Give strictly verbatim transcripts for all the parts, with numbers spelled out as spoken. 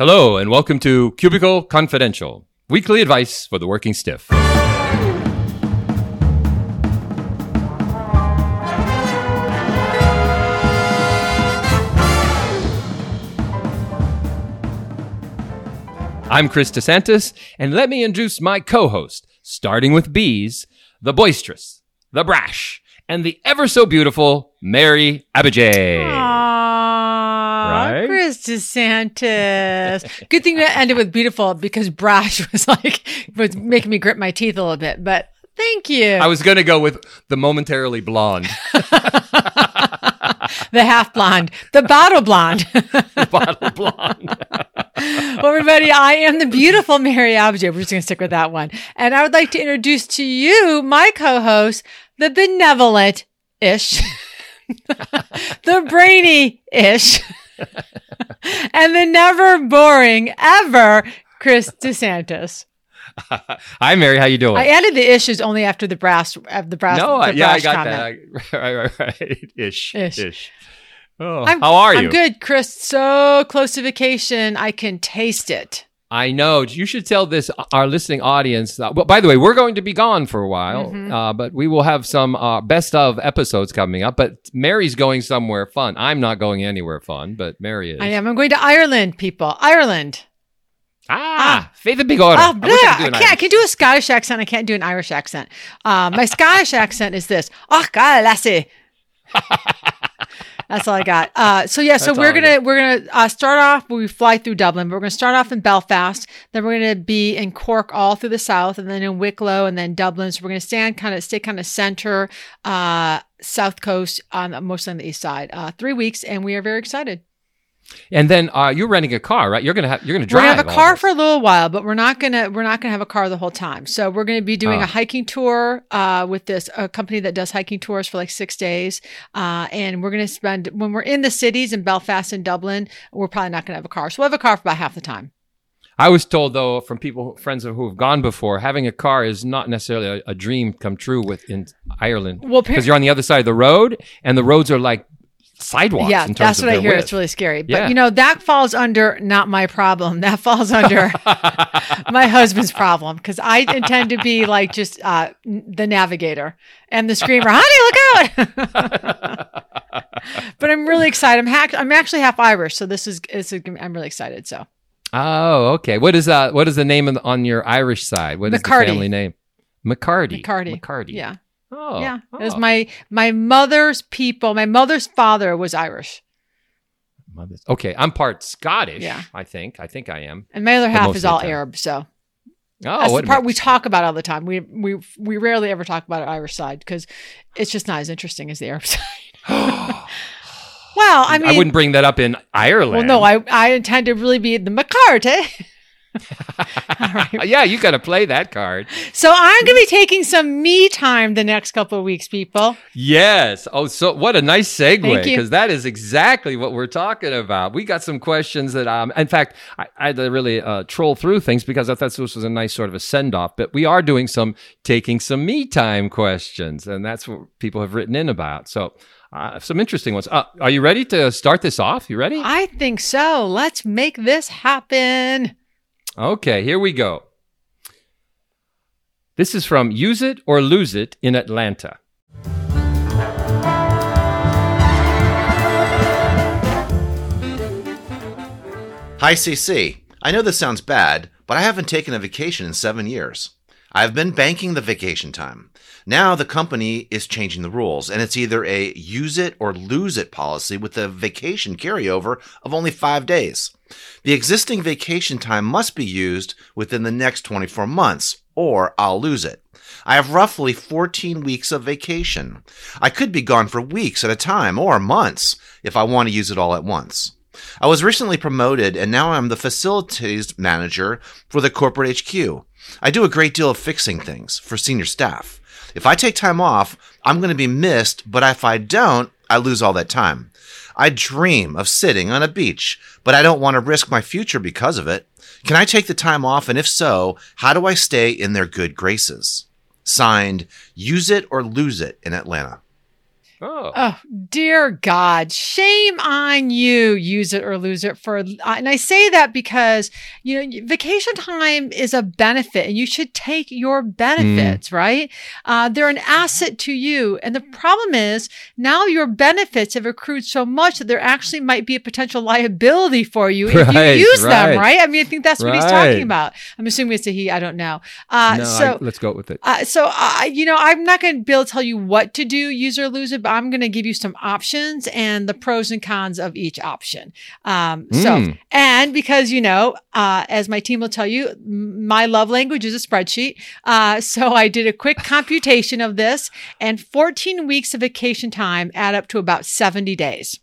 Hello, and welcome to Cubicle Confidential, weekly advice for the working stiff. I'm Chris DeSantis, and let me introduce my co-host, starting with bees, the boisterous, the brash, and the ever-so-beautiful Mary Abbajay. Right? Chris DeSantis. Good thing that ended with beautiful, because brash was like, was making me grip my teeth a little bit, but thank you. I was going to go with the momentarily blonde. The half blonde. The bottle blonde. The bottle blonde. Well, everybody, I am the beautiful Mary Abbajay. We're just going to stick with that one. And I would like to introduce to you my co-host, the benevolent-ish, the brainy-ish, and the never-boring, ever, Chris DeSantis. Hi, Mary. How you doing? I added the ishes only after the brass of the brass. No, the yeah, brash I got comment. that. I, right, right, right. Ish, ish. ish. Oh, I'm, how are you? I'm good, Chris. So close to vacation, I can taste it. I know. You should tell this our listening audience. Uh, well, by the way, we're going to be gone for a while, mm-hmm. uh, but we will have some uh, best of episodes coming up. But Mary's going somewhere fun. I'm not going anywhere fun, but Mary is. I am. I'm going to Ireland, people. Ireland. Ah, ah, faith and big order. Oh, I, I, I, can't, I can do a Scottish accent. I can't do an Irish accent. Um, my Scottish accent is this. Oh, God, lassie. That's all I got. Uh, so yeah, That's so we're gonna we're gonna uh, start off. We fly through Dublin, but we're gonna start off in Belfast. Then we're gonna be in Cork, all through the south, and then in Wicklow, and then Dublin. So we're gonna stand kind of stay kind of center, uh, south coast, on mostly on the east side. Uh, three weeks, and we are very excited. And then uh, you're renting a car, right? You're gonna have you're gonna drive. We're gonna have a car for a little while, but we're not gonna we're not gonna have a car the whole time. So we're gonna be doing uh. a hiking tour uh, with this a company that does hiking tours for like six days. Uh, and we're gonna spend when we're in the cities in Belfast and Dublin, we're probably not gonna have a car. So we'll have a car for about half the time. I was told though from people, friends who have gone before, having a car is not necessarily a, a dream come true with in Ireland. Well, because you're on the other side of the road, and the roads are like. Sidewalks. Yeah, in terms that's what of I hear. Width. It's really scary. But yeah. You know, that falls under not my problem. That falls under my husband's problem, because I intend to be like just uh, the navigator and the screamer, honey, look out. But I'm really excited. I'm hack- I'm actually half Irish, so this is, this is I'm really excited. So. Oh, okay. What is uh, what is the name on, on your Irish side? What McCarty. Is the family name? McCarty. McCarty. McCarty. Yeah. Oh, yeah, oh. It was my my mother's people. My mother's father was Irish. Mother's okay. I'm part Scottish. Yeah. I think. I think I am. And my other half is all Arab. So oh, that's the part we talk about all the time. We we we rarely ever talk about our Irish side because it's just not as interesting as the Arab side. Well, I mean, I wouldn't bring that up in Ireland. Well, no, I I intend to really be the McCarty. All right. Yeah, you got to play that card. So I'm going to be taking some me time the next couple of weeks, people. Yes. Oh, so what a nice segue, because that is exactly what we're talking about. We got some questions that, um, in fact, I, I had to really uh, troll through things because I thought this was a nice sort of a send-off, but we are doing some taking some me time questions, and that's what people have written in about. So uh, some interesting ones. Uh, are you ready to start this off? You ready? I think so. Let's make this happen. Okay, here we go. This is from Use It or Lose It in Atlanta. Hi, C C. I know this sounds bad, but I haven't taken a vacation in seven years. I've been banking the vacation time. Now the company is changing the rules, and it's either a use it or lose it policy with a vacation carryover of only five days. The existing vacation time must be used within the next twenty-four months, or I'll lose it. I have roughly fourteen weeks of vacation. I could be gone for weeks at a time, or months, if I want to use it all at once. I was recently promoted, and now I'm the facilities manager for the corporate H Q. I do a great deal of fixing things for senior staff. If I take time off, I'm going to be missed, but if I don't, I lose all that time. I dream of sitting on a beach, but I don't want to risk my future because of it. Can I take the time off? And if so, how do I stay in their good graces? Signed, Use It or Lose It in Atlanta. Oh. Oh, dear God. Shame on you, Use It or Lose It. For, and I say that because, you know, vacation time is a benefit and you should take your benefits, mm. right? Uh, they're an asset to you. And the problem is now your benefits have accrued so much that there actually might be a potential liability for you if right, you use right. them, right? I mean, I think that's what right. he's talking about. I'm assuming it's a he. I don't know. Uh, no, so I, let's go with it. Uh, so, uh, you know, I'm not going to be able to tell you what to do, use it or lose it, but I'm going to give you some options and the pros and cons of each option. Um, mm. So, and because, you know, uh, as my team will tell you, my love language is a spreadsheet. Uh, so I did a quick computation of this, and fourteen weeks of vacation time add up to about seventy days.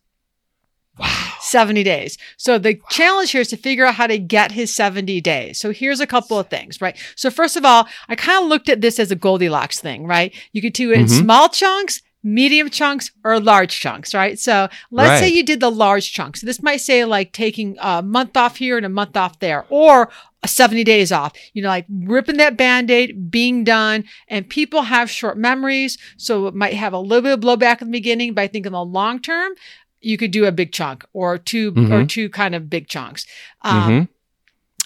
Wow. seventy days. So the wow. challenge here is to figure out how to get his seventy days. So here's a couple of things, right? So first of all, I kind of looked at this as a Goldilocks thing, right? You could do it mm-hmm. in small chunks, medium chunks, or large chunks, right? So let's right. say you did the large chunks. This might say like taking a month off here and a month off there, or seventy days off, you know, like ripping that Band-Aid, being done. And people have short memories, so it might have a little bit of blowback in the beginning, but I think in the long term, you could do a big chunk or two mm-hmm. or two kind of big chunks. Um, mm-hmm.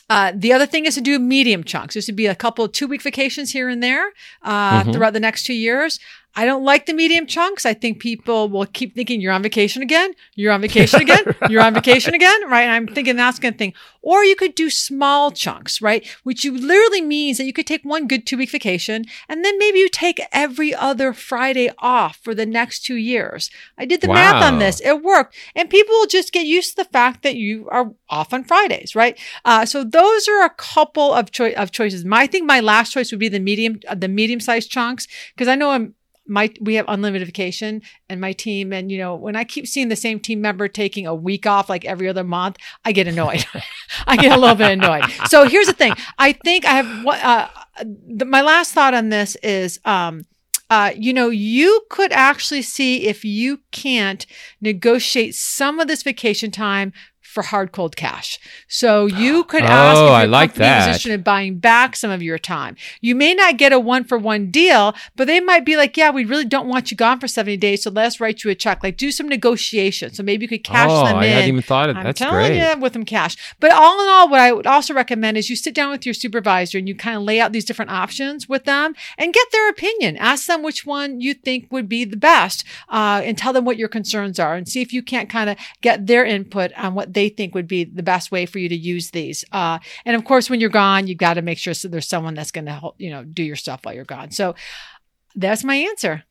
uh, the other thing is to do medium chunks. This would be a couple of two-week vacations here and there uh, mm-hmm. throughout the next two years. I don't like the medium chunks. I think people will keep thinking you're on vacation again, you're on vacation again, right. you're on vacation again, right? And I'm thinking that's going to think. Or you could do small chunks, right? Which you literally means that you could take one good two-week vacation and then maybe you take every other Friday off for the next two years. I did the wow. math on this. It worked. And people will just get used to the fact that you are off on Fridays, right? Uh, so those are a couple of, cho- of choices. My, I think my last choice would be the medium, uh, the medium-sized chunks, because I know I'm My, we have unlimited vacation and my team. And, you know, when I keep seeing the same team member taking a week off, like every other month, I get annoyed. I get a little bit annoyed. So here's the thing. I think I have, uh, the, my last thought on this is, um, Uh, you know, you could actually see if you can't negotiate some of this vacation time for hard, cold cash. So you could ask oh, if you're I like that. Position in buying back some of your time. You may not get a one-for-one deal, but they might be like, yeah, we really don't want you gone for seventy days, so let's write you a check. Like, do some negotiation. So maybe you could cash oh, them I in. I hadn't even thought of that. I'm That's telling great. You, with them cash. But all in all, what I would also recommend is you sit down with your supervisor and you kind of lay out these different options with them and get their opinion. Ask them which one you think would be the best uh, and tell them what your concerns are and see if you can't kind of get their input on what they they think would be the best way for you to use these. Uh, and of course, when you're gone, you've got to make sure so there's someone that's going to help, you know, do your stuff while you're gone. So that's my answer.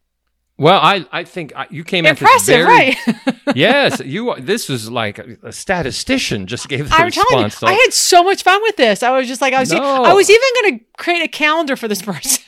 Well, I, I think I, you came at this very... Impressive, right? Yes. you. This was like a, a statistician just gave the I'm response. You, I had so much fun with this. I was just like, I was, no. I was even going to create a calendar for this person.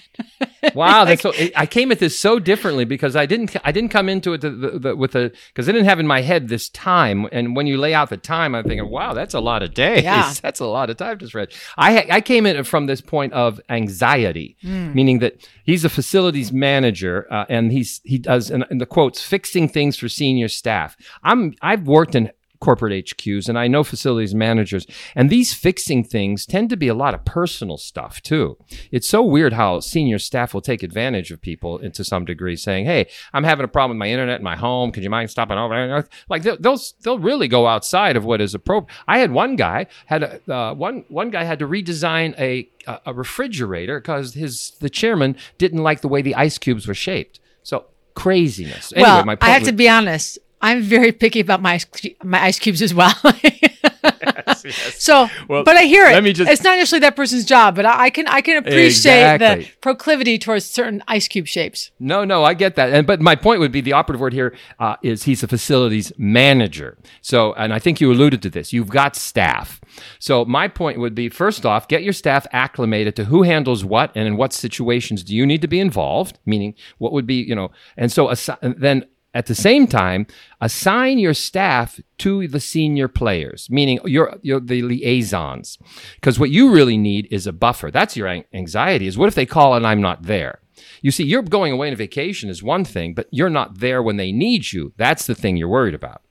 Wow, that's so, I came at this so differently because I didn't. I didn't come into it the, the, the, with a because I didn't have in my head this time. And when you lay out the time, I'm thinking, wow, that's a lot of days. Yeah. That's a lot of time to stretch. I I came in from this point of anxiety, mm. meaning that he's a facilities manager uh, and he's he does and, and the quotes fixing things for senior staff. I'm I've worked in corporate H Qs, and I know facilities managers, and these fixing things tend to be a lot of personal stuff too. It's so weird how senior staff will take advantage of people to some degree, saying, "Hey, I'm having a problem with my internet in my home. Could you mind stopping over?" Like they'll they'll, they'll really go outside of what is appropriate. I had one guy had a, uh, one one guy had to redesign a a refrigerator because his the chairman didn't like the way the ice cubes were shaped. So craziness. Anyway, well, my point I have was- to be honest. I'm very picky about my my ice cubes as well. yes, yes. So, well, but I hear it. Let me just... It's not necessarily that person's job, but I, I can I can appreciate exactly. the proclivity towards certain ice cube shapes. No, no, I get that. And but my point would be the operative word here uh, is he's a facilities manager. So, and I think you alluded to this. You've got staff. So my point would be, first off, get your staff acclimated to who handles what and in what situations do you need to be involved. Meaning, what would be you know, and so assi- then. At the same time, assign your staff to the senior players, meaning you're, you're the liaisons. Because what you really need is a buffer. That's your anxiety is what if they call and I'm not there? You see, you're going away on vacation is one thing, but you're not there when they need you. That's the thing you're worried about.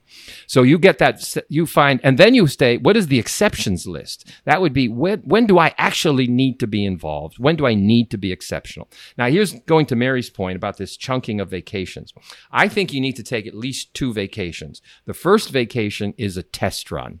So you get that, you find, and then you say, what is the exceptions list? That would be, when, when do I actually need to be involved? When do I need to be exceptional? Now, here's going to Mary's point about this chunking of vacations. I think you need to take at least two vacations. The first vacation is a test run,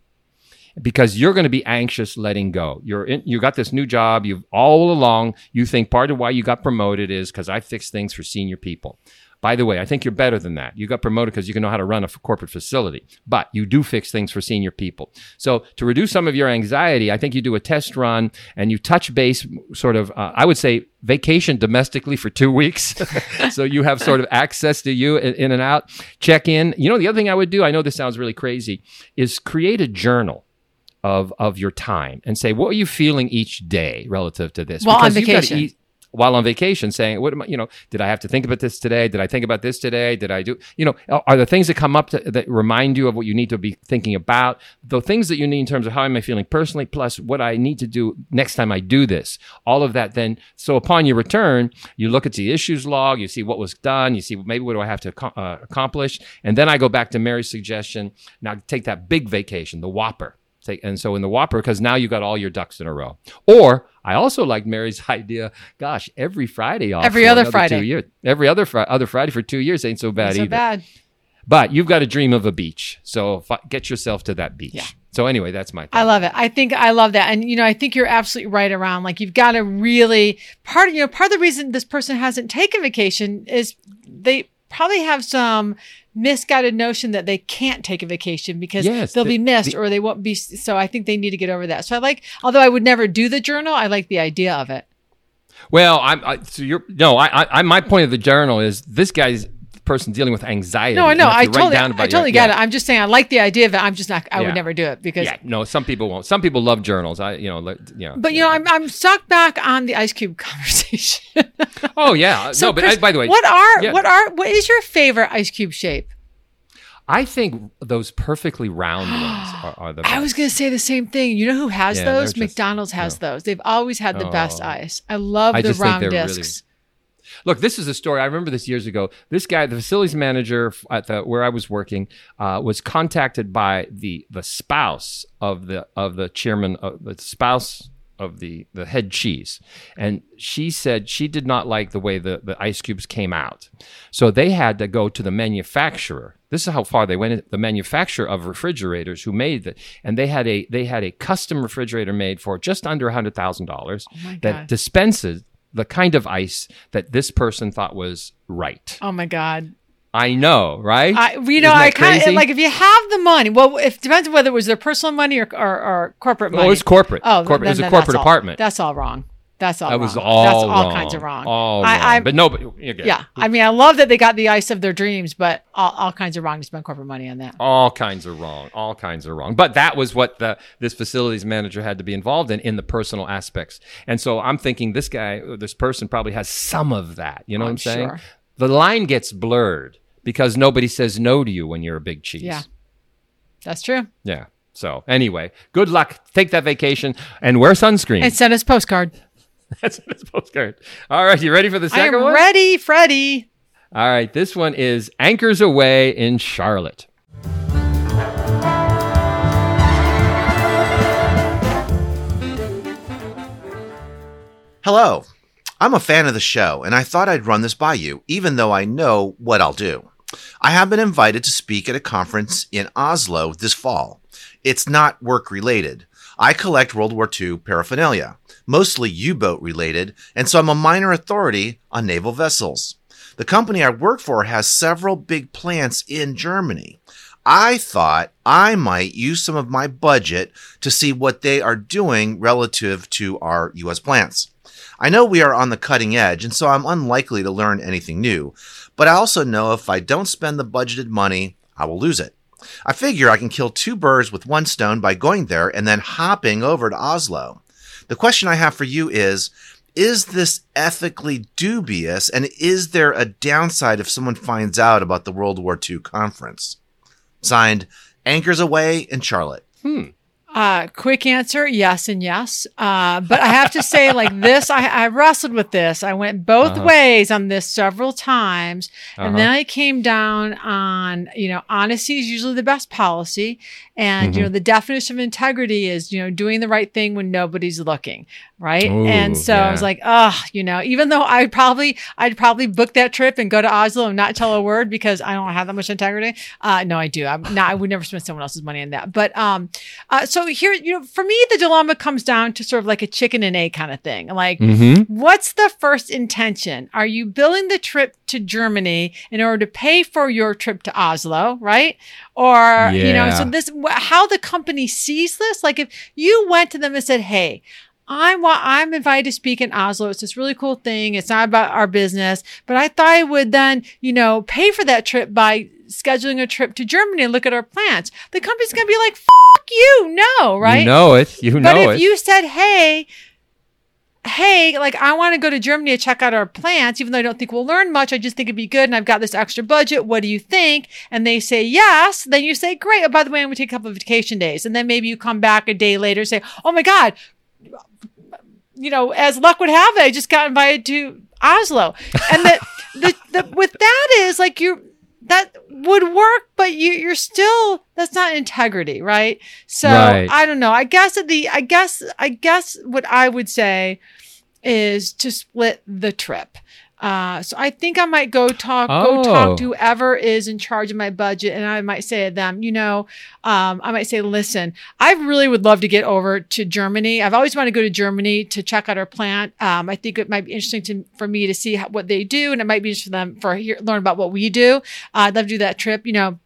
because you're going to be anxious letting go. You're in, you got this new job. You've all along, you think part of why you got promoted is because I fix things for senior people. By the way, I think you're better than that. You got promoted because you can know how to run a corporate facility, but you do fix things for senior people. So to reduce some of your anxiety, I think you do a test run and you touch base sort of, uh, I would say, vacation domestically for two weeks. So you have sort of access to you in, in and out, check in. You know, the other thing I would do, I know this sounds really crazy, is create a journal of of your time and say, what are you feeling each day relative to this? While because on vacation. You've got to eat, while on vacation, saying, what am I, you know, did I have to think about this today? Did I think about this today? Did I do, you know, are the things that come up to, that remind you of what you need to be thinking about? The things that you need in terms of how am I feeling personally, plus what I need to do next time I do this, all of that then. So upon your return, you look at the issues log, you see what was done, you see maybe what do I have to uh, accomplish? And then I go back to Mary's suggestion. Now take that big vacation, the whopper. Take, and so in the whopper, because now you got all your ducks in a row. Or I also like Mary's idea. Gosh, every Friday off. Every other Friday. Two years. Every other fr- other Friday for two years ain't so bad either. So bad. But you've got a dream of a beach, so f- get yourself to that beach. Yeah. So anyway, that's my thought. I love it. I think I love that. And, you know, I think you're absolutely right around. Like, you've got to really part of, you know, part of the reason this person hasn't taken vacation is they probably have some misguided notion that they can't take a vacation because yes, they'll the, be missed the, or they won't be. So I think they need to get over that. So I like, although I would never do the journal, I like the idea of it. Well, I'm, I, so you're, no, I, I, my point of the journal is this guy's person dealing with anxiety. No, no, I totally, I totally your, got yeah. it. I'm just saying, I like the idea of it. I'm just not, I yeah. would never do it because. Yeah, no, some people won't. Some people love journals. I, you know, like, you know but you yeah. know, I'm, I'm stuck back on the ice cube conversation. Oh yeah. So, no, but Chris, I, by the way, what are, yeah. what are, what is your favorite ice cube shape? I think those perfectly round ones are, are the best. I was going to say the same thing. You know who has yeah, those? Just, McDonald's has you know. those. They've always had the oh, best ice. I love I the round discs. Really, look, this is a story. I remember this years ago. This guy, the facilities manager at the where I was working, uh, was contacted by the the spouse of the of the chairman, of the spouse of the the head cheese, and she said she did not like the way the the ice cubes came out, so they had to go to the manufacturer. This is how far they went. The manufacturer of refrigerators who made it, and they had a they had a custom refrigerator made for just under a hundred thousand dollars that dispenses the kind of ice that this person thought was right. Oh my God. I know, right? I, you know, I kind of like if you have the money. Well, if, it depends on whether it was their personal money or or, or corporate money. Oh, it was corporate. Oh, corporate. Then, it was then, a corporate that's apartment. All, that's all wrong. That's all. That wrong. was all. That's all wrong. kinds of wrong. All I, wrong. I, but no, but okay. yeah. I mean, I love that they got the ice of their dreams, but all, all kinds of wrong to spend corporate money on that. All kinds of wrong. All kinds of wrong. But that was what the this facilities manager had to be involved in in the personal aspects. And so I'm thinking this guy, this person, probably has some of that. You know I'm what I'm saying? Sure. The line gets blurred because nobody says no to you when you're a big cheese. Yeah, that's true. Yeah. So anyway, good luck. Take that vacation and wear sunscreen. And send us a postcard. That's what it's postcard. All right, you ready for the second one? I'm ready, Freddie. All right, this one is Anchors Away in Charlotte. Hello. I'm a fan of the show, and I thought I'd run this by you, even though I know what I'll do. I have been invited to speak at a conference in Oslo this fall. It's not work-related. I collect World War Two paraphernalia, mostly U-boat related, and so I'm a minor authority on naval vessels. The company I work for has several big plants in Germany. I thought I might use some of my budget to see what they are doing relative to our U S plants. I know we are on the cutting edge, and so I'm unlikely to learn anything new, but I also know if I don't spend the budgeted money, I will lose it. I figure I can kill two birds with one stone by going there and then hopping over to Oslo. The question I have for you is, is this ethically dubious, and is there a downside if someone finds out about the World War Two conference? Signed, Anchors Away in Charlotte. Hmm. Uh, quick answer, yes and yes. Uh, but I have to say, like this, I, I wrestled with this. I went both uh-huh. ways on this several times. Uh-huh. And then I came down on, you know, honesty is usually the best policy. And, mm-hmm. you know, the definition of integrity is, you know, doing the right thing when nobody's looking. Right. Ooh, and so yeah. I was like, oh, you know, even though I'd probably, I'd probably book that trip and go to Oslo and not tell a word because I don't have that much integrity. Uh, no, I do. I'm not, I would never spend someone else's money on that. But, um, uh, so here, you know, for me, the dilemma comes down to sort of like a chicken and egg kind of thing. Like, mm-hmm. what's the first intention? Are you billing the trip to Germany in order to pay for your trip to Oslo? Right. Or, yeah. you know, so this, how the company sees this, like if you went to them and said, hey, I want, I'm invited to speak in Oslo. It's this really cool thing. It's not about our business, but I thought I would then, you know, pay for that trip by scheduling a trip to Germany and look at our plans. The company's going to be like, fuck you. No, right? You know it. You know it. But if you said, hey, hey, like I want to go to Germany to check out our plants, even though I don't think we'll learn much. I just think it'd be good. And I've got this extra budget. What do you think? And they say, yes. Then you say, great. Oh, by the way, I'm going to take a couple of vacation days. And then maybe you come back a day later and say, oh my God, you know, as luck would have it, I just got invited to Oslo. And that the, the with that is like you that would work, but you you're still that's not integrity, right? So right. I don't know. I guess at the I guess I guess what I would say is to split the trip. Uh, so I think I might go talk, oh. go talk to whoever is in charge of my budget. And I might say to them, you know, um, I might say, listen, I really would love to get over to Germany. I've always wanted to go to Germany to check out our plant. Um, I think it might be interesting to, for me to see how, what they do. And it might be interesting for them for here, learn about what we do. Uh, I'd love to do that trip, you know.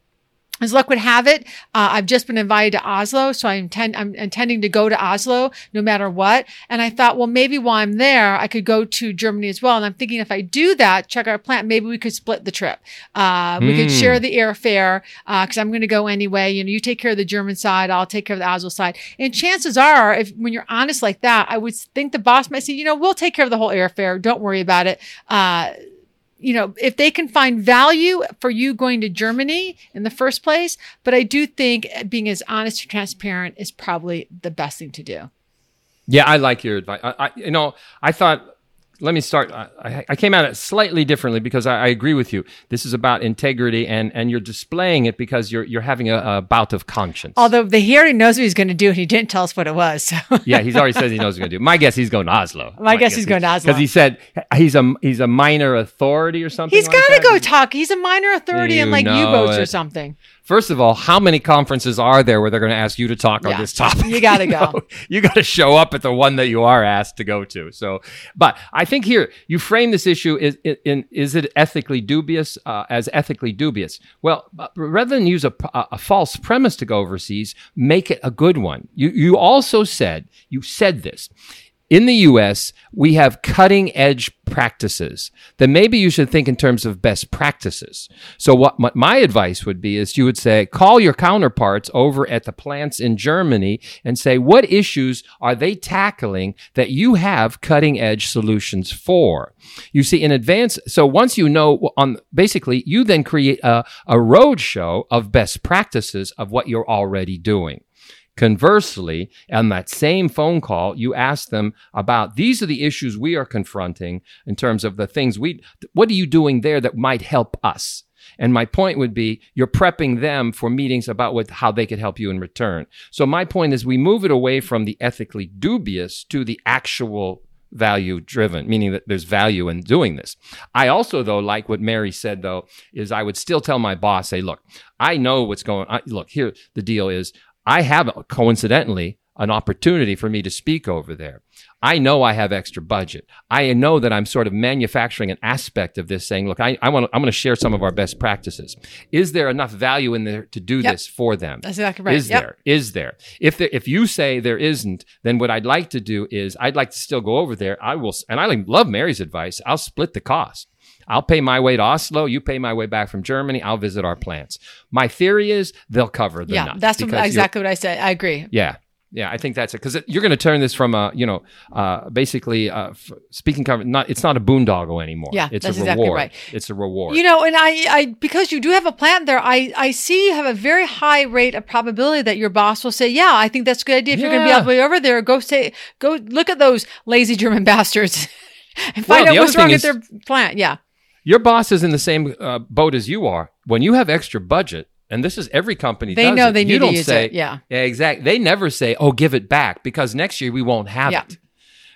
As luck would have it, uh, I've just been invited to Oslo, so I intend, I'm intending to go to Oslo no matter what. And I thought, well, maybe while I'm there, I could go to Germany as well. And I'm thinking if I do that, check our plant, maybe we could split the trip. Uh, we mm. could share the airfare because uh, I'm going to go anyway. You know, you take care of the German side, I'll take care of the Oslo side. And chances are, if when you're honest like that, I would think the boss might say, you know, we'll take care of the whole airfare. Don't worry about it. Uh, you know, if they can find value for you going to Germany in the first place. But I do think being as honest and transparent is probably the best thing to do. Yeah, I like your advice. I, I, you know, I thought, let me start. I, I came at it slightly differently because I, I agree with you. This is about integrity and, and you're displaying it because you're you're having a, a bout of conscience. Although the he already knows what he's going to do and he didn't tell us what it was. So. Yeah, he's already said he knows what he's going to do. My guess he's going to Oslo. My, My guess, guess he's going to Oslo. Because he said he's a, he's a minor authority or something. He's like got to go talk. He's a minor authority you in like U-boats or something. First of all, how many conferences are there where they're going to ask you to talk yeah. on this topic? You got to go. Know? You got to show up at the one that you are asked to go to. So, but I think here you frame this issue is in is it ethically dubious uh, as ethically dubious? Well, rather than use a, a false premise to go overseas, make it a good one. You you also said you said this. In the U S, we have cutting-edge practices. Then maybe you should think in terms of best practices. So what my, my advice would be is you would say, call your counterparts over at the plants in Germany and say, what issues are they tackling that you have cutting-edge solutions for? You see, in advance, so once you know, on basically, you then create a, a roadshow of best practices of what you're already doing. Conversely, on that same phone call, you ask them about these are the issues we are confronting in terms of the things we, what are you doing there that might help us? And my point would be you're prepping them for meetings about what, how they could help you in return. So my point is we move it away from the ethically dubious to the actual value driven, meaning that there's value in doing this. I also, though, like what Mary said, though, is I would still tell my boss, say, look, I know what's going on. Look, here, the deal is, I have, coincidentally, an opportunity for me to speak over there. I know I have extra budget. I know that I'm sort of manufacturing an aspect of this saying, look, I, I want, I'm going to share some of our best practices. Is there enough value in there to do yep. this for them? That's exactly right. Is yep. there? Is there? If there, if you say there isn't, then what I'd like to do is I'd like to still go over there. I will, and I love Mary's advice. I'll split the cost. I'll pay my way to Oslo. You pay my way back from Germany. I'll visit our plants. My theory is they'll cover the yeah, nuts. Yeah, that's what, exactly what I said. I agree. Yeah. Yeah, I think that's it. Because you're going to turn this from a, you know, uh, basically uh, f- speaking, conf- not it's not a boondoggle anymore. Yeah, it's that's a exactly reward. Right. It's a reward. You know, and I, I, because you do have a plant there, I, I see you have a very high rate of probability that your boss will say, yeah, I think that's a good idea. If yeah. you're going to be all the way over there, go say, go look at those lazy German bastards and find well, out what's wrong with their plant. Yeah. Your boss is in the same uh, boat as you are. When you have extra budget, and this is every company. They does know it. They you need don't to use say, it. Yeah, yeah, exactly. They never say, "Oh, give it back," because next year we won't have yeah. it.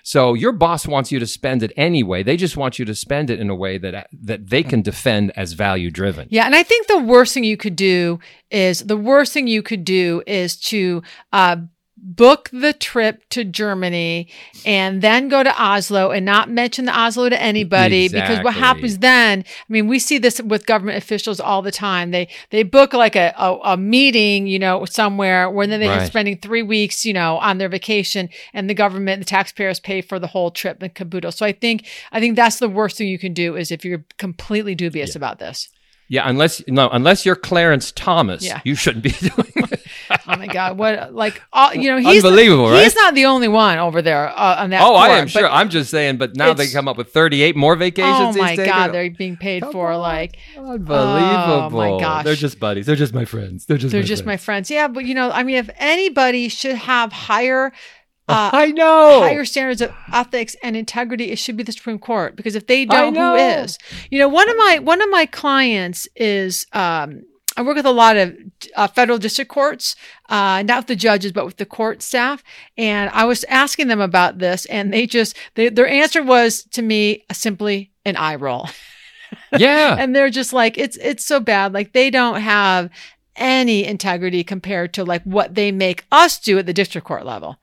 So your boss wants you to spend it anyway. They just want you to spend it in a way that that they can defend as value driven. Yeah, and I think the worst thing you could do is the worst thing you could do is to uh, book the trip to Germany and then go to Oslo and not mention the Oslo to anybody exactly. because what happens then, I mean, we see this with government officials all the time. They they book like a, a, a meeting, you know, somewhere where then they're right. spending three weeks, you know, on their vacation and the government, the taxpayers pay for the whole trip and caboodle. So I think, I think that's the worst thing you can do is if you're completely dubious yeah. about this. Yeah, unless no, unless you're Clarence Thomas, yeah. you shouldn't be doing it. Oh my God! What like all, you know? He's unbelievable, the, right? He's not the only one over there uh, on that. Oh, court, I am sure. I'm just saying. But now they come up with thirty-eight more vacations. Oh my these God! Days. They're being paid come for on. Like unbelievable. Oh my gosh! They're just buddies. They're just my friends. They're just. They're my just friends. my friends. Yeah, but you know, I mean, if anybody should have higher. Uh, I know higher standards of ethics and integrity. It should be the Supreme Court because if they don't, who is? You know, one of my one of my clients is. Um, I work with a lot of uh, federal district courts, uh, not with the judges, but with the court staff. And I was asking them about this, and they just they, their answer was to me simply an eye roll. Yeah, and they're just like it's it's so bad. Like they don't have any integrity compared to like what they make us do at the district court level.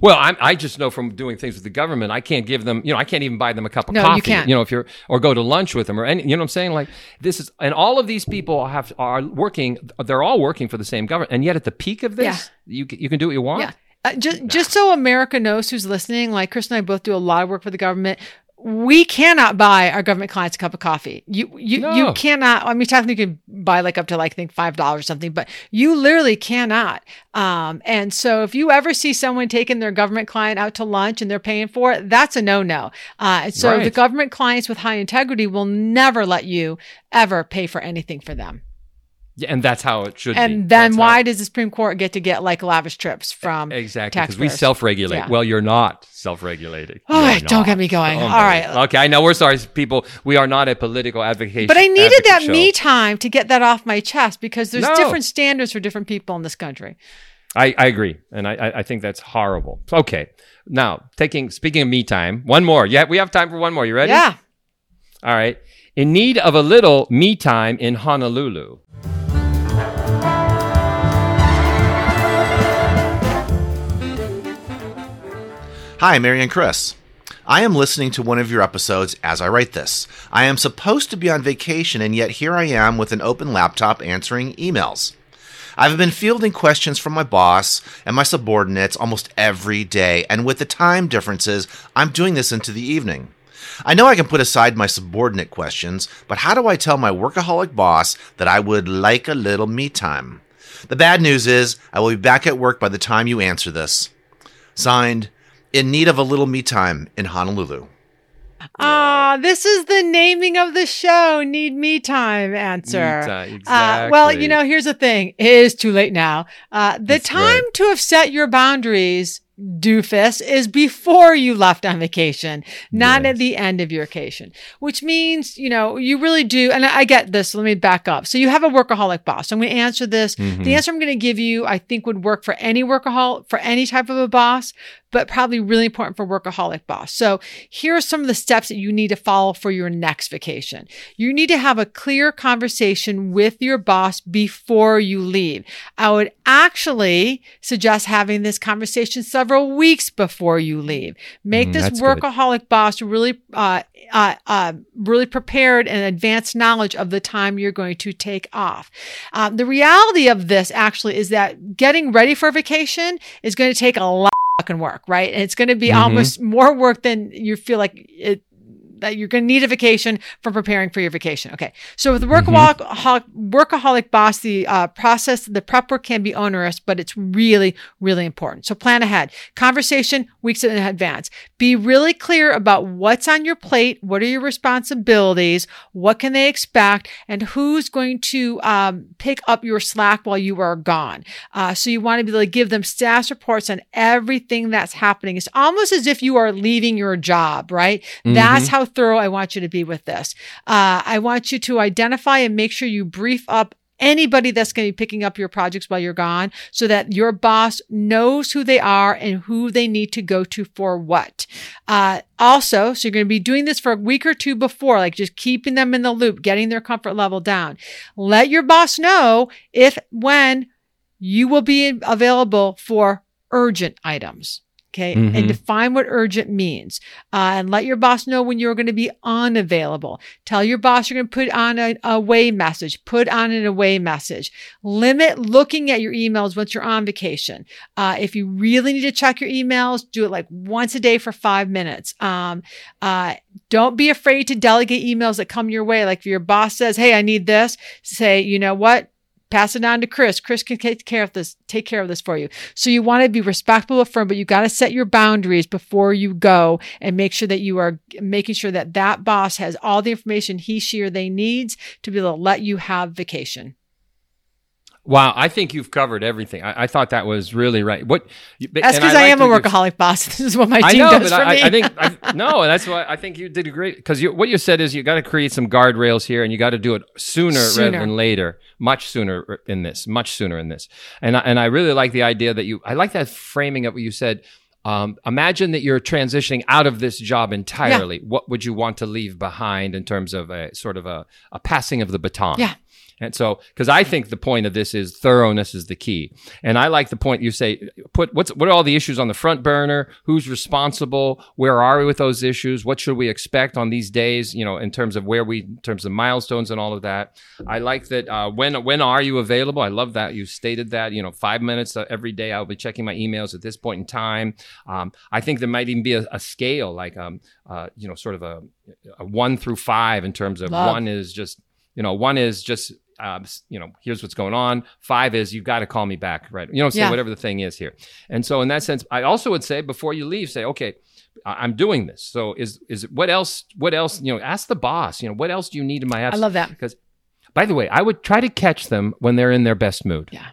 Well, I, I just know from doing things with the government, I can't give them, you know, I can't even buy them a cup of no, coffee, you, can't. you know, if you're, or go to lunch with them or any, you know what I'm saying? Like this is, and all of these people have, are working, they're all working for the same government. And yet at the peak of this, yeah. you you can do what you want. Yeah. Uh, just, nah. just so America knows who's listening, like Chris and I both do a lot of work for the government. We cannot buy our government clients a cup of coffee. You you no. you cannot. I mean, technically you can buy like up to like I think five dollars or something, but you literally cannot. Um, and so if you ever see someone taking their government client out to lunch and they're paying for it, that's a no-no. Uh, and so right. the government clients with high integrity will never let you ever pay for anything for them. Yeah, and that's how it should and be. And then that's why does the Supreme Court get to get like lavish trips from exactly because we self-regulate? Yeah. Well, you're not self-regulating. Oh, right, don't get me going. Oh, All right. Okay, I know we're sorry, people. We are not a political advocacy. But I needed that show. me time to get that off my chest because there's no. different standards for different people in this country. I, I agree, and I, I think that's horrible. Okay, now taking speaking of me time, one more. Yeah, we have time for one more. You ready? Yeah. All right. In need of a little me time in Honolulu. Hi, Mary and Chris. I am listening to one of your episodes as I write this. I am supposed to be on vacation, and yet here I am with an open laptop answering emails. I've been fielding questions from my boss and my subordinates almost every day, and with the time differences, I'm doing this into the evening. I know I can put aside my subordinate questions, but how do I tell my workaholic boss that I would like a little me time? The bad news is I will be back at work by the time you answer this. Signed, In Need of a Little Me Time in Honolulu. Ah, uh, this is the naming of the show, Need Me Time answer. Me time, exactly. Uh, well, you know, here's the thing. It is too late now. Uh, the That's time right. to have set your boundaries, doofus, is before you left on vacation, not yes. at the end of your vacation, which means, you know, you really do. And I, I get this. So let me back up. So you have a workaholic boss. So I'm going to answer this. Mm-hmm. The answer I'm going to give you, I think would work for any workaholic, for any type of a boss, but probably really important for workaholic boss. So here are some of the steps that you need to follow for your next vacation. You need to have a clear conversation with your boss before you leave. I would actually suggest having this conversation several weeks before you leave. Make mm, this workaholic good. boss really, uh, uh, uh, really prepared and advanced knowledge of the time you're going to take off. Uh, the reality of this actually is that getting ready for vacation is going to take a lot. Fucking work, right? And it's going to be mm-hmm. almost more work than you feel like it that you're going to need a vacation from preparing for your vacation. Okay. So with the workaholic, mm-hmm. workaholic boss, the uh, process, the prep work can be onerous, but it's really, really important. So plan ahead. Conversation weeks in advance. Be really clear about what's on your plate. What are your responsibilities? What can they expect? And who's going to um, pick up your slack while you are gone? Uh, so you want to be able to give them status reports on everything that's happening. It's almost as if you are leaving your job, right? Mm-hmm. That's how thorough I want you to be with this. Uh, I want you to identify and make sure you brief up anybody that's going to be picking up your projects while you're gone so that your boss knows who they are and who they need to go to for what. Uh, also, so you're going to be doing this for a week or two before, like just keeping them in the loop, getting their comfort level down. Let your boss know if, when you will be available for urgent items. Okay. Mm-hmm. And define what urgent means. Uh, and let your boss know when you're going to be unavailable. Tell your boss you're going to put on an away message. Put on an away message. Limit looking at your emails once you're on vacation. Uh, if you really need to check your emails, do it like once a day for five minutes. Um, uh, don't be afraid to delegate emails that come your way. Like if your boss says, hey, I need this, say, you know what? Pass it on to Chris. Chris can take care of this, take care of this for you. So you want to be respectful of firm, but you got to set your boundaries before you go and make sure that you are making sure that that boss has all the information he, she, or they needs to be able to let you have vacation. Wow. I think you've covered everything. I, I thought that was really right. What? But, that's because I, I like am a workaholic ex- boss. This is what my team I know, does but for I, me. I think, I, no, and that's why I think you did great. Because what you said is you got to create some guardrails here and you got to do it sooner, sooner rather than later. Much sooner in this, much sooner in this. And I, and I really like the idea that you, I like that framing of what you said. Um, imagine that you're transitioning out of this job entirely. Yeah. What would you want to leave behind in terms of a sort of a, a passing of the baton? Yeah. And so, because I think the point of this is thoroughness is the key. And I like the point you say, put what's what are all the issues on the front burner? Who's responsible? Where are we with those issues? What should we expect on these days, you know, in terms of where we, in terms of milestones and all of that. I like that uh, when when are you available? I love that you stated that, you know, five minutes every day I'll be checking my emails at this point in time. Um, I think there might even be a, a scale, like, um, uh, you know, sort of a, a one through five in terms of love. One is just, you know, one is just, Uh, you know, here's what's going on. Five is you've got to call me back, right? You know, so yeah. Whatever the thing is here. And so in that sense, I also would say before you leave, say, okay, I'm doing this. So is, is what else, what else, you know, ask the boss, you know, what else do you need in my absence? I love that. Because by the way, I would try to catch them when they're in their best mood. Yeah.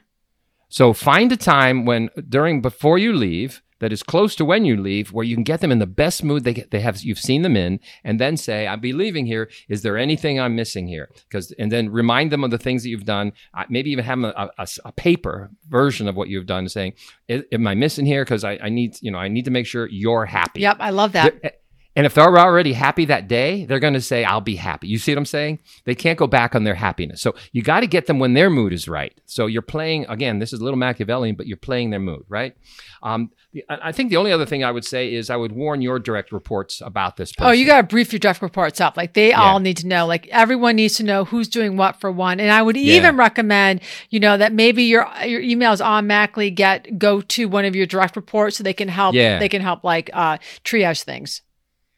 So find a time when during, before you leave, that is close to when you leave, where you can get them in the best mood they they have you've seen them in, and then say, "I'll be leaving here. Is there anything I'm missing here?" Because and then remind them of the things that you've done. Maybe even have a, a, a paper version of what you've done, saying, "Am I missing here? Because I, I need you know I need to make sure you're happy." Yep, I love that. There, and if they're already happy that day, they're going to say, I'll be happy. You see what I'm saying? They can't go back on their happiness. So you got to get them when their mood is right. So you're playing, again, this is a little Machiavellian, but you're playing their mood, right? Um, the, I think the only other thing I would say is I would warn your direct reports about this person. Oh, you got to brief your direct reports up. Like they yeah. all need to know, like everyone needs to know who's doing what for one. And I would even yeah. recommend, you know, that maybe your your emails automatically get go to one of your direct reports so they can help, yeah. they can help like uh, triage things.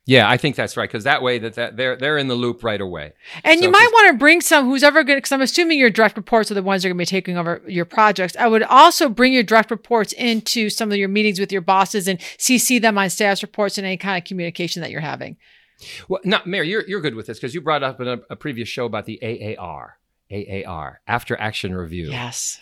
Yeah, I think that's right, because that way that, that they're they're in the loop right away. And so you might want to bring some, who's ever going to, because I'm assuming your direct reports are the ones that are going to be taking over your projects. I would also bring your direct reports into some of your meetings with your bosses and C C them on status reports and any kind of communication that you're having. Well, no, Mary, you're you're good with this, because you brought up in a, a previous show about the A A R, A A R, After Action Review. Yes.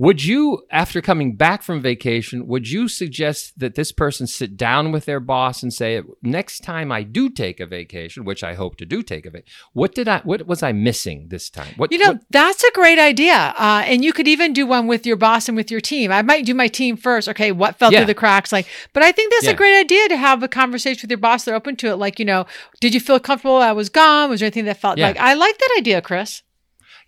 Would you, after coming back from vacation, would you suggest that this person sit down with their boss and say, next time I do take a vacation, which I hope to do take a vacation, what did I, what was I missing this time? What, you know, what? That's a great idea. Uh, and you could even do one with your boss and with your team. I might do my team first. Okay, what fell yeah. through the cracks? Like, but I think that's yeah. a great idea to have a conversation with your boss. They're open to it. Like, you know, did you feel comfortable I was gone? Was there anything that felt yeah. like, I like that idea, Chris.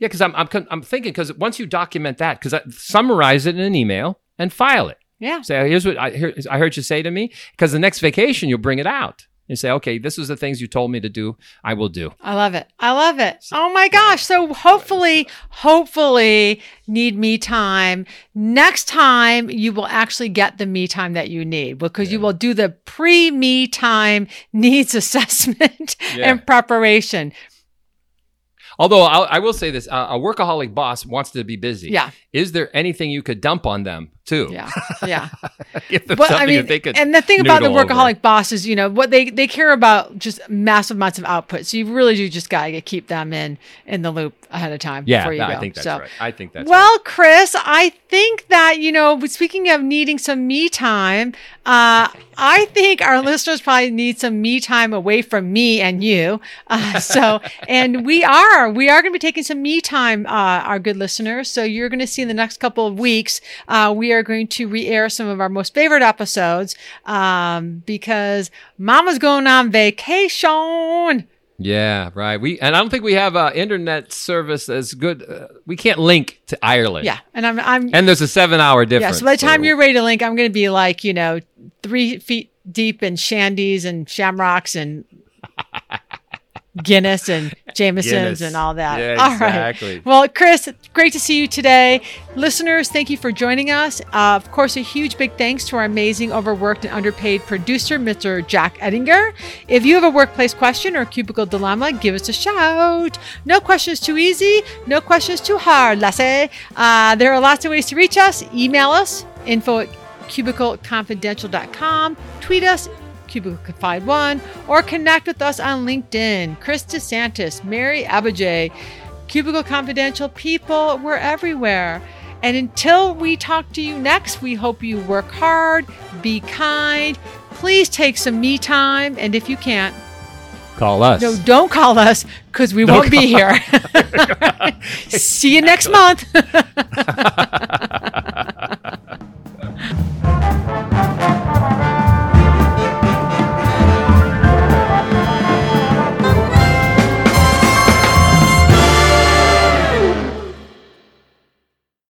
Yeah, because I'm I'm I'm thinking because once you document that, because I summarize it in an email and file it. Yeah. Say here's what I here's, I heard you say to me, because the next vacation you'll bring it out. and say, okay, this is the things you told me to do, I will do. I love it. I love it. So, oh my gosh. So hopefully, hopefully need me time. Next time you will actually get the me time that you need, because yeah. you will do the pre-me time needs assessment yeah. and preparation. Although I'll, I will say this, uh, a workaholic boss wants to be busy. Yeah. Is there anything you could dump on them too? Yeah, yeah. Give them well, something I mean, that they could and the thing about the workaholic over. boss is, you know, what they, they care about just massive amounts of output. So you really do just got to keep them in, in the loop ahead of time. Yeah, before you no, go. I think that's so, right. I think that's Well, right. Chris, I think that, you know, speaking of needing some me time, uh, I think our listeners probably need some me time away from me and you. Uh, so, and we are. We are going to be taking some me time, uh, our good listeners. So you're going to see in the next couple of weeks, uh, we are going to re-air some of our most favorite episodes, um, because Mama's going on vacation. Yeah, right. We and I don't think we have uh, internet service as good. Uh, we can't link to Ireland. Yeah, and I'm, I'm and there's a seven-hour difference. Yeah, so by the time so. you're ready to link, I'm going to be like, you know, three feet deep in shandies and shamrocks and. Guinness and Jameson's Guinness. and all that. Yeah, all exactly. right. Well, Chris, great to see you today. Listeners, thank you for joining us. Uh, of course, a huge big thanks to our amazing, overworked, and underpaid producer, Mister Jack Ettinger. If you have a workplace question or cubicle dilemma, give us a shout. No questions too easy. No questions too hard, lasse. Uh, there are lots of ways to reach us. Email us, info at cubicle confidential dot com. Tweet us, Cubicle Confide one, or connect with us on LinkedIn. Chris DeSantis, Mary Abbajay, Cubicle Confidential people, we're everywhere. And until we talk to you next, we hope you work hard, be kind, please take some me time, and if you can't, call us. No, don't call us, because we don't won't be here. See you next month.